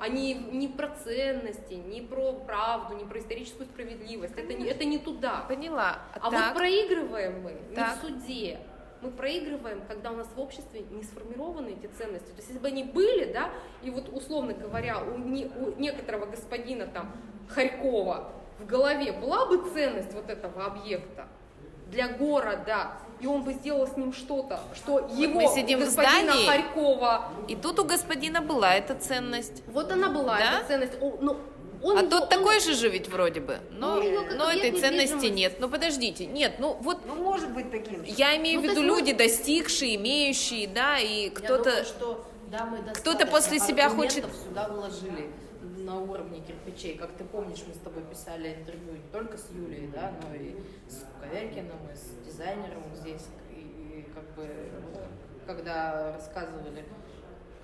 Они не про ценности, не про правду, не про историческую справедливость. Это не, это не туда. Поняла. А так. вот проигрываем мы так. не в суде. Мы проигрываем, когда у нас в обществе не сформированы эти ценности. То есть, если бы они были, да, и вот, условно говоря, у, не, у некоторого господина там Харькова в голове была бы ценность вот этого объекта для города, и он бы сделал с ним что-то, что его, мы сидим господина в здании, Харькова... И тут у господина была эта ценность. Вот она была, да? эта ценность. Он, но он, а его, тот он... такой же же ведь вроде бы, но, но этой нет, ценности нет. Ну подождите, нет, ну вот... Ну может быть таким. Я имею ну, в виду люди, может... достигшие, имеющие, да, и кто-то... Да, кто-то после себя хочет... сюда вложили на уровне кирпичей. Как ты помнишь, мы с тобой писали интервью не только с Юлей, да, но и с Куковякиным, и с дизайнером здесь, и, и как бы, когда рассказывали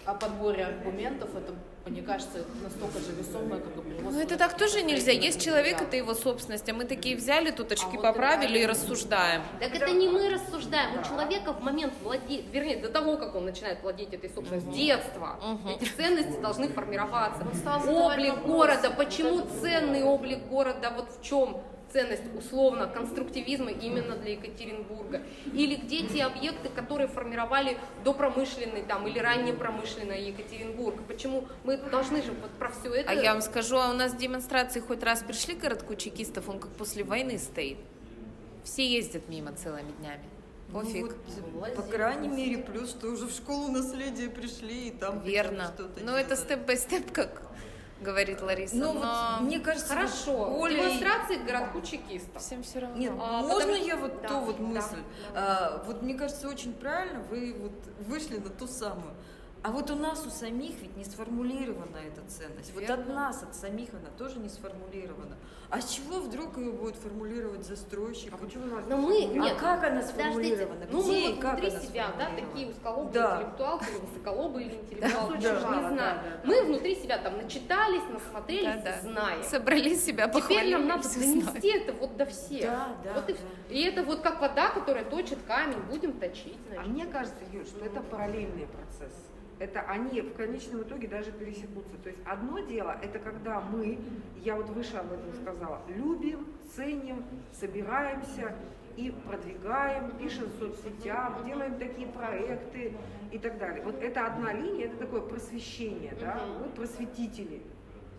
о подборе аргументов, это, мне кажется, настолько же весомое, как и привозное. Ну это так тоже нельзя. Есть человек, это его собственность, а мы такие взяли, туточки а поправили вот и рассуждаем. Так это не мы рассуждаем, да. У человека в момент владеть, вернее, до того, как он начинает владеть этой собственностью, угу. с детства, угу. эти ценности должны формироваться. Облик города, почему вот ценный облик города, вот в чем? Ценность условно конструктивизма именно для Екатеринбурга, или где те объекты, которые формировали допромышленный там, или ранне промышленный Екатеринбург. Почему мы должны же вот про все это... А я вам скажу, а у нас демонстрации хоть раз пришли к городку чекистов, он как после войны стоит. Все ездят мимо целыми днями. Пофиг. Ну, вот, по крайней мере, плюс, что уже в школу наследия пришли и там... Верно. Но это степ-бай-степ как... говорит Лариса. Ну, но... вот, мне кажется, хорошо. Оля... демонстрации к городку чекистов. Всем все равно. Нет, а, можно потому... я вот да, ту вот мысль? Да. А, вот мне кажется, очень правильно вы вот вышли на ту самую. А вот у нас у самих ведь не сформулирована эта ценность. Верно. Вот от нас, от самих она тоже не сформулирована. А с чего вдруг ее будет формулировать застройщик? А почему она но мы, нет, а как она сформулирована? Где, ну мы вот как внутри себя, да, такие узколобые да. интеллектуалки, высоколобые или интеллектуалки, да, да, да, не знаю. Да, да, да. Мы внутри себя там начитались, насмотрелись, да, да. знаем. Собрали себя, похвалили. Теперь нам надо донести это вот до всех. Да, да, вот и, да. и это вот как вода, которая точит камень, будем точить. Значит. А мне кажется, Юль, что это параллельные процессы. Это они в конечном итоге даже пересекутся. То есть одно дело, это когда мы, я вот выше об этом сказала, любим, ценим, собираемся, и продвигаем, пишем в соцсетях, делаем такие проекты и так далее. Вот это одна линия, это такое просвещение, да, мы просветители,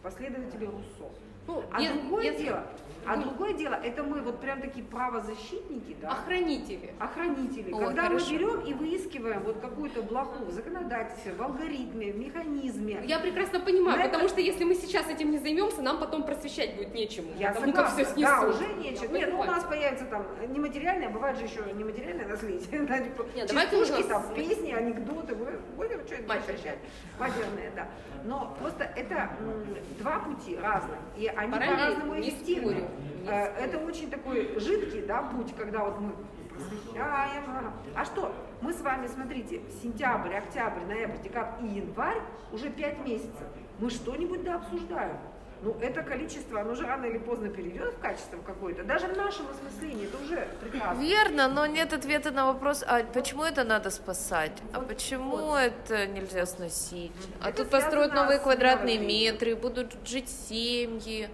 последователи Руссо. Ну, а нет, другое нет, дело, нет. а другое дело, это мы вот прям такие правозащитники, да? Охранители. Охранители. О, когда хорошо. мы берем и выискиваем вот какую-то блоку в законодательстве, в алгоритме, в механизме. Я прекрасно понимаю, потому это... что если мы сейчас этим не займемся, нам потом просвещать будет нечему. Я потому согласна, как все да, уже нечем. Нет, ну, у нас появится там нематериальное, бывает же еще нематериальное наследие. Нет, давайте уже там песни, анекдоты, мы будем что-нибудь просвещать. Модерные, да. Но просто это два пути разных. Они по-разному эффективны. Это очень такой жидкий, да, путь, когда вот мы просвещаем. А что? Мы с вами, смотрите, сентябрь, октябрь, ноябрь, декабрь и январь, уже пять месяцев, мы что-нибудь да обсуждаем. Ну, это количество, оно же рано или поздно перейдет в качество какое-то. Даже в нашем осмыслении это уже прекрасно. Верно, но нет ответа на вопрос, а почему это надо спасать? А вот, почему вот. это нельзя сносить? Это а тут построят новые квадратные метры, будут жить семьи,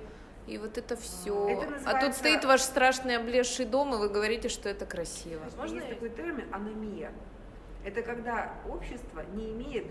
и вот это все. Это называется... А тут стоит ваш страшный облезший дом, и вы говорите, что это красиво. Можно есть такой термин аномия. Это когда общество не имеет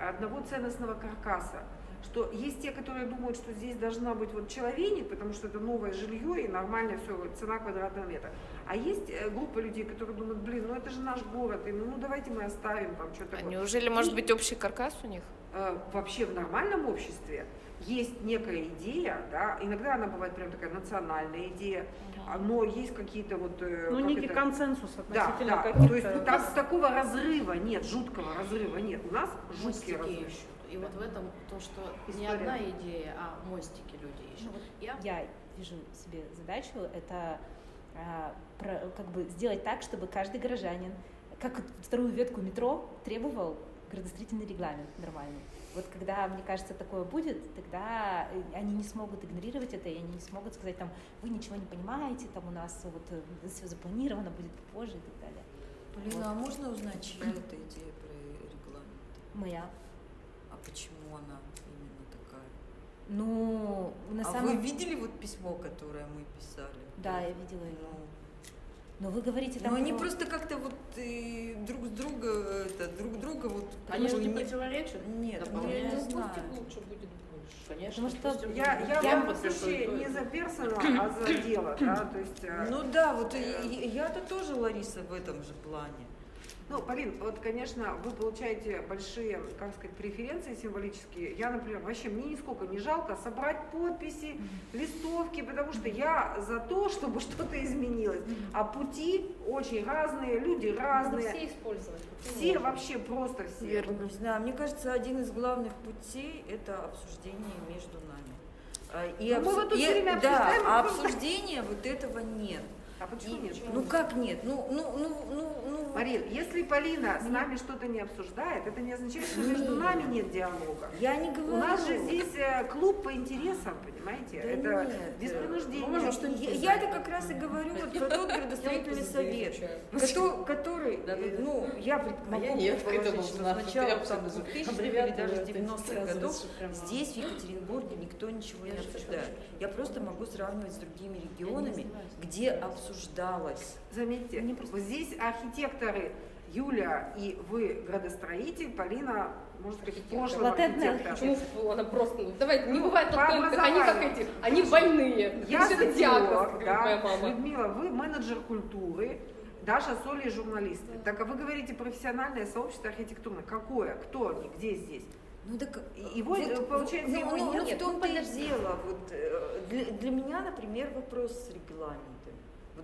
одного ценностного каркаса. Что есть те, которые думают, что здесь должна быть вот человейник, потому что это новое жилье и нормально все, вот, цена квадратного метра. А есть группа людей, которые думают, блин, ну это же наш город, и, ну давайте мы оставим там что-то. А вот. Неужели может и, быть общий каркас у них? Э, вообще в нормальном обществе есть некая идея, да, иногда она бывает прям такая национальная идея, да. но есть какие-то вот... Э, ну как некий это... консенсус относительно да, да. каких-то... То есть ну, там, такого разрыва нет, жуткого разрыва нет, у нас жуткий разрыв. И вот в этом то, что История. не одна идея, а мостики люди ищут. Ну, вот я... я вижу себе задачу, это а, про, как бы сделать так, чтобы каждый горожанин, как вторую ветку метро, требовал градостроительный регламент нормальный. Вот когда, мне кажется, такое будет, тогда они не смогут игнорировать это, и они не смогут сказать, там, вы ничего не понимаете, там у нас вот все запланировано, будет позже и так далее. Полина, вот. А можно узнать, чья эта идея про регламент? Моя. Почему она именно такая? Ну, на а самом... вы видели вот письмо, которое мы писали? Да, я видела его. Но, Но вы говорите там. Ну, они про... просто как-то вот и друг с друга, это, друг друга вот. Они же не противоречат? Нет, да, ну, я не знаю. Пусть лучше будет больше. Конечно. Может, что... Я, я, я вам вообще не за персона, а за дело, да, то есть. Ну да, вот я-то тоже, Лариса, в этом же плане. Ну, Полин, вот, конечно, вы получаете большие, как сказать, преференции символические. Я, например, вообще, мне нисколько не жалко собрать подписи, листовки, потому что я за то, чтобы что-то изменилось. А пути очень разные, люди разные. Надо все использовать. Все вообще просто все. Верно. Не знаю, мне кажется, один из главных путей – это обсуждение между нами. И обс... мы вот тут все время обсуждаем. Да, а обсуждения вот этого нет. А почему и, нет? Ну как нет? Ну, ну, ну, ну, ну. Марин, если Полина с нами что-то не обсуждает, это не означает, что нет. между нами нет диалога. Я не говорю. У нас же здесь клуб по интересам, понимаете? Да это нет. без принуждения. Может, я это как раз и говорю вот про тот градостроительный совет, который, ну, я предполагаю, что сначала с двухтысячных даже девяностых годов здесь в Екатеринбурге никто ничего не обсуждает. Я просто могу сравнивать с другими регионами, где обсуждают. Обсуждалось. Заметьте, вот здесь архитекторы Юля и вы градостроитель, Полина, может быть, прошлого архитектора. Почему она просто, ну, давай, не бывает латентных, они как эти, они больные. Я социолог, да, Людмила, вы менеджер культуры, Даша с Олей журналисты. Так, а вы говорите профессиональное сообщество архитектурное, какое, кто они, где здесь? Ну так его вот, получается ну, его ну, нет. Ну в том-то и дело. Вот, для, для меня, например, вопрос с регламентами.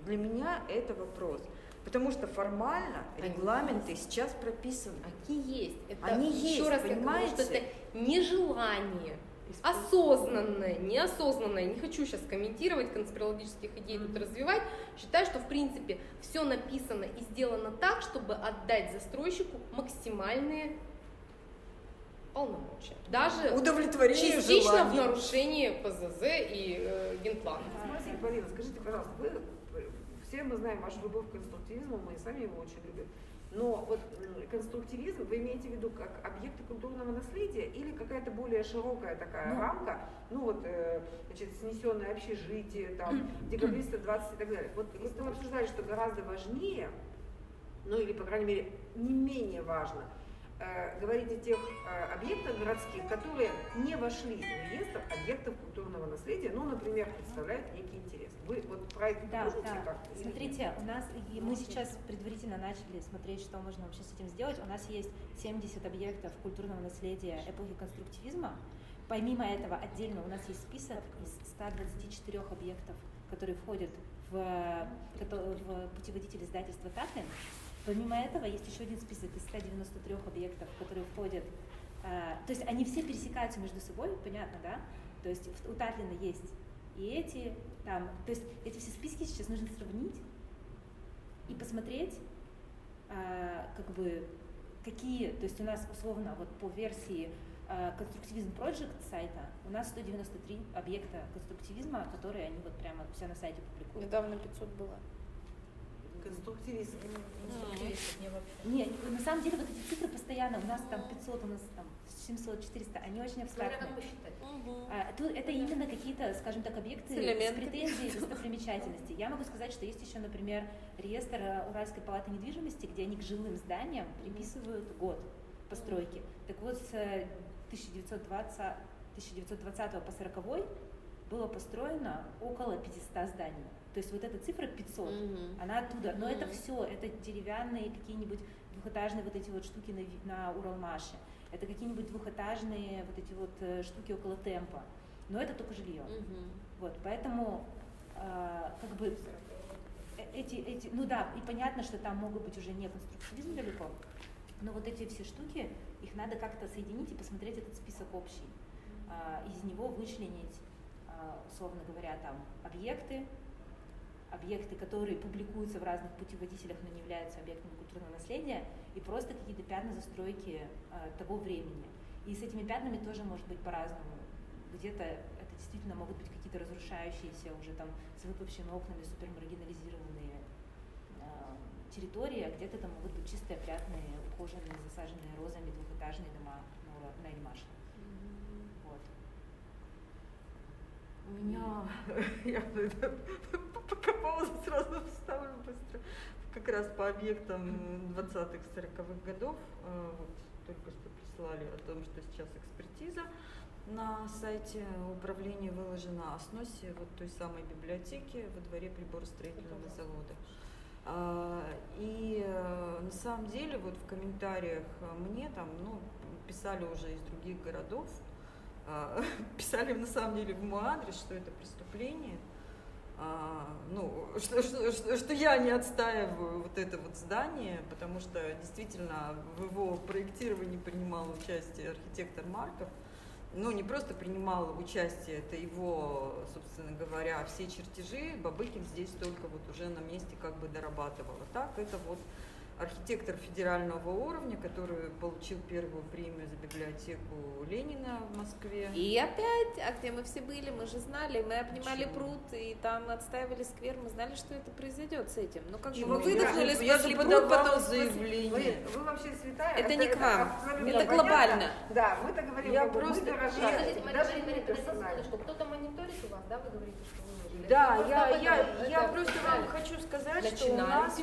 Для меня это вопрос, потому что формально Они регламенты есть. сейчас прописаны. Они есть. Это Они еще есть, раз понимаете? Потому, что это нежелание, осознанное, неосознанное. Не хочу сейчас комментировать, конспирологических идей тут развивать. Считаю, что в принципе все написано и сделано так, чтобы отдать застройщику максимальные полномочия. Даже удовлетворение частично желания. В нарушении ПЗЗ и э, генплана. Смотрите, Полина, скажите, пожалуйста, вы... Все мы знаем вашу любовь к конструктивизму, мы и сами его очень любим. Но вот конструктивизм, вы имеете в виду как объекты культурного наследия или какая-то более широкая такая ну, рамка, ну вот, значит, снесенное общежитие, там, Декабристов двадцать и так далее. Вот мы с тобой обсуждали, что гораздо важнее, ну или, по крайней мере, не менее важно, э, говорить о тех э, объектах городских, которые не вошли в реестр объектов культурного наследия, ну, например, представляют некий интерес. Вы вот проект да, можете да. как-то? Смотрите, у нас, и мы сейчас предварительно начали смотреть, что можно вообще с этим сделать. У нас есть семьдесят объектов культурного наследия эпохи конструктивизма. Помимо этого, отдельно у нас есть список из ста двадцати четырёх объектов, которые входят в, в путеводитель издательства «Татлин». Помимо этого, есть еще один список из ста девяноста трёх объектов, которые входят, э, то есть они все пересекаются между собой, понятно, да? То есть у Татлина есть и эти, там, то есть эти все списки сейчас нужно сравнить и посмотреть, э, как бы, какие, то есть у нас условно, вот по версии э, конструктивизм проджект сайта, у нас сто девяносто три объекта конструктивизма, которые они вот прямо все на сайте публикуют. Недавно пятьсот было. Конструктивизм. Конструктивизм. Mm-hmm. Не, не, на самом деле вот эти цифры постоянно, у нас там пятьсот, у нас там семьсот, четыреста, они очень абстрактные. Mm-hmm. а, тут, это mm-hmm. именно какие-то, скажем так, объекты с претензией достопримечательности. Я могу сказать, что есть еще, например, реестр Уральской палаты недвижимости, где они к жилым зданиям приписывают год постройки. Так вот, с тысяча девятьсот двадцатого по сороковой было построено около пятисот зданий. То есть вот эта цифра пятьсот, mm-hmm. она оттуда. Но mm-hmm. это все, это деревянные какие-нибудь двухэтажные вот эти вот штуки на, на Уралмаше, это какие-нибудь двухэтажные вот эти вот штуки около темпа. Но это только жилье. Mm-hmm. Вот, поэтому э, как бы эти, эти, ну да, и понятно, что там могут быть уже не конструктивизм далеко, но вот эти все штуки, их надо как-то соединить и посмотреть этот список общий. Э, из него вычленить, э, условно говоря, там объекты, объекты, которые публикуются в разных путеводителях, но не являются объектами культурного наследия, и просто какие-то пятна застройки э, того времени. И с этими пятнами тоже может быть по-разному. Где-то это действительно могут быть какие-то разрушающиеся уже там с выпавшими окнами супермаргинализированные э, территории, а где-то там могут быть чистые, опрятные, ухоженные, засаженные розами двухэтажные дома на Эльмаше. У меня, я пока паузу сразу вставлю быстро, как раз по объектам двадцатых-сороковых годов, вот только что прислали о том, что сейчас экспертиза на сайте управления выложена о сносе вот той самой библиотеки во дворе Приборостроительного завода. И на самом деле вот в комментариях мне там, ну, писали уже из других городов, писали на самом деле в мой адрес, что это преступление, а, ну, что, что, что, что я не отстаиваю вот это вот здание, потому что действительно в его проектировании принимал участие архитектор Марков, но не просто принимал участие, это его, собственно говоря, все чертежи, Бабыкин здесь только вот уже на месте как бы дорабатывал. Так, это вот архитектор федерального уровня, который получил первую премию за библиотеку Ленина в Москве. И опять, а где мы все были, мы же знали, мы обнимали Почему? пруд и там отстаивали сквер, мы знали, что это произойдет с этим. Но как бы мы выдохнулись, я после пруд, потом заявление. Вы, вы вообще святая. Это, это не к вам, это, это глобально. Да, мы-то говорим, я просто выражаю. Даже персонально, что кто-то мониторит у вас, да, вы говорите, что вы... Да, я, я, я просто вам хочу сказать, что у нас,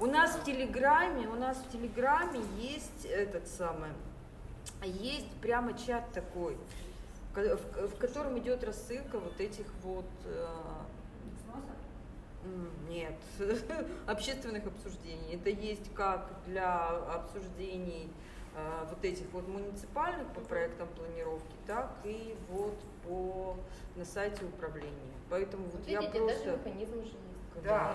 у нас в Телеграме, у нас в Телеграме есть этот самый, есть прямо чат такой, в, в котором идет рассылка вот этих вот э, нет, общественных обсуждений. Это есть как для обсуждений э, вот этих вот муниципальных по проектам планировки, так и вот по на сайте управления. Поэтому вот, вот я видите, просто... даже механизм же есть. Да.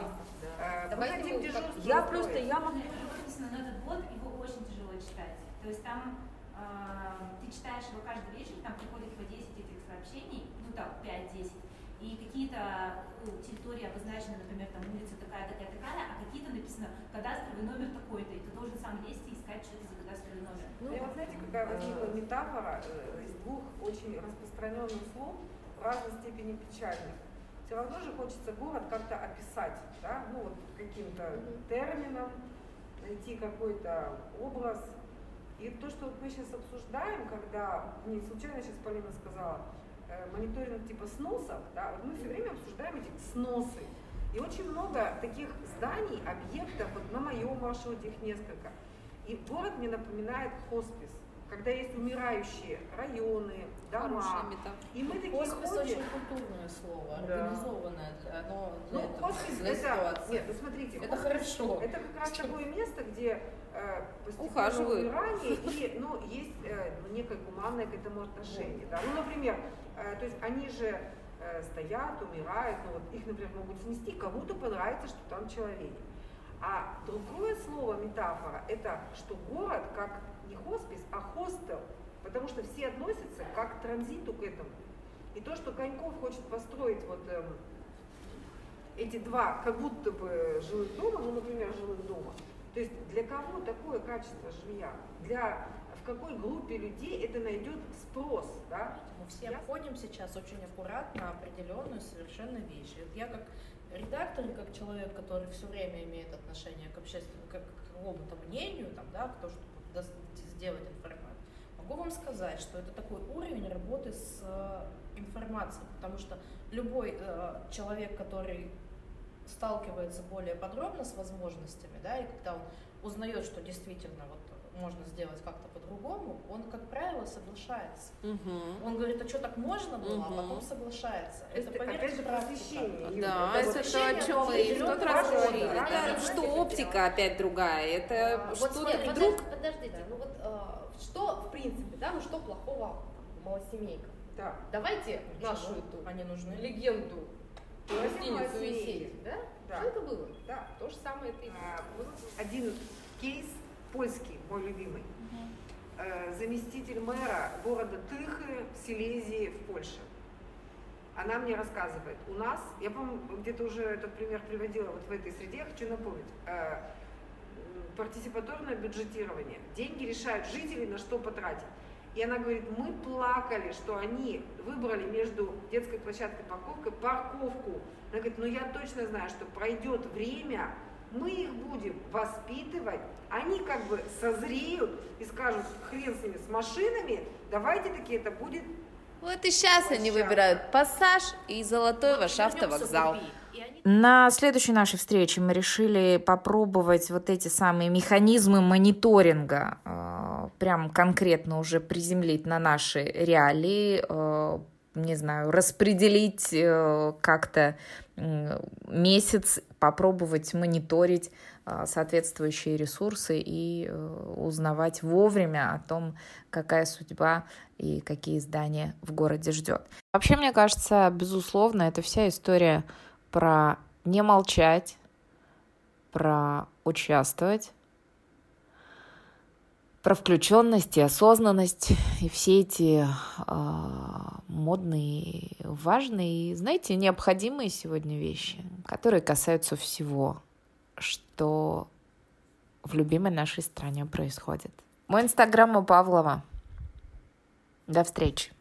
да. да. Мы хотим дежурство. Я просто, я могу... Но этот год, его очень тяжело читать. То есть там, э, ты читаешь его каждый вечер, там приходит по десять этих сообщений, ну там пять-десять, и какие-то территории обозначены, например, там улица такая, такая, такая, а какие-то написано кадастровый номер такой-то, и ты должен сам лезть и искать, что это за кадастровый номер. Ну, и вот знаете, какая возникла метафора из двух очень распространенных слов, разной степени печальных. Все равно же хочется город как-то описать, да, ну вот каким-то термином, найти какой-то образ. И то, что вот мы сейчас обсуждаем, когда, не случайно сейчас Полина сказала, э, мониторинг типа сносов, да, вот мы все время обсуждаем эти сносы. И очень много таких зданий, объектов, вот на моем маршруте их несколько. И город мне напоминает хоспис, когда есть умирающие районы, дома. И мы такие хоспис ходим... очень культурное слово, да. Организованное. Оно для ну, этого, хоспис для это, ситуации. Нет, ну, смотрите, это хоспис, хорошо. Это как раз такое место, где э, постепенно умирание, и, ну, есть э, некое гуманное к этому отношение. Да. Ну, например, э, то есть они же э, стоят, умирают, ну, вот их, например, могут снести, кому-то понравится, что там человек. А другое слово, метафора, это что город как не хоспис, а хостел, потому что все относятся как к транзиту к этому. И то, что Коньков хочет построить вот эм, эти два, как будто бы жилых дома, ну, например, жилых дома, то есть для кого такое качество жилья, для, в какой группе людей это найдет спрос, да? Мы все обходим сейчас очень аккуратно определенную совершенно вещь. Я как редактор, как человек, который все время имеет отношение к общественному, к какому-то мнению, там, да, к тому, чтобы сделать информацию, могу вам сказать, что это такой уровень работы с информацией, потому что любой э, человек, который сталкивается более подробно с возможностями, да, и когда он узнает, что действительно вот можно сделать как-то по-другому, он, как правило, соглашается. Угу. Он говорит, а что, так можно было, угу. а потом соглашается. Это, это опять же просвещение. Да, это, это о чем мы и в тот раз говорили. Да, да, это что оптика делать. Опять другая, это а, что-то вот вдруг... Подождите, подождите. Да. Ну вот а, что, в принципе, да, ну что плохого в малосемейках? Да. Давайте Ничего. нашу эту они нужны. легенду гостиницу висеть, да? Да? Что это было? Да. То же самое это и было. Один кейс польский, мой любимый, угу. э, заместитель мэра города Тыхы в Силезии в Польше. Она мне рассказывает, у нас, я, по-моему, где-то уже этот пример приводила вот в этой среде, я хочу напомнить, э, партиципаторное бюджетирование, деньги решают жители, на что потратить. И она говорит, мы плакали, что они выбрали между детской площадкой и парковкой парковку. Она говорит, ну я точно знаю, что пройдет время, мы их будем воспитывать, они как бы созреют и скажут, хрен с ними, с машинами, давайте таки это будет... Вот и сейчас площадка. Они выбирают пассаж и золотой вот ваш автовокзал. На следующей нашей встрече мы решили попробовать вот эти самые механизмы мониторинга, прям конкретно уже приземлить на наши реалии, не знаю, распределить как-то месяц, попробовать мониторить соответствующие ресурсы и узнавать вовремя о том, какая судьба и какие здания в городе ждет. Вообще, мне кажется, безусловно, это вся история про не молчать, про участвовать, про включенность и осознанность, и все эти э, модные, важные, знаете, необходимые сегодня вещи, которые касаются всего, что в любимой нашей стране происходит. Мой инстаграм О Павлова. До встречи.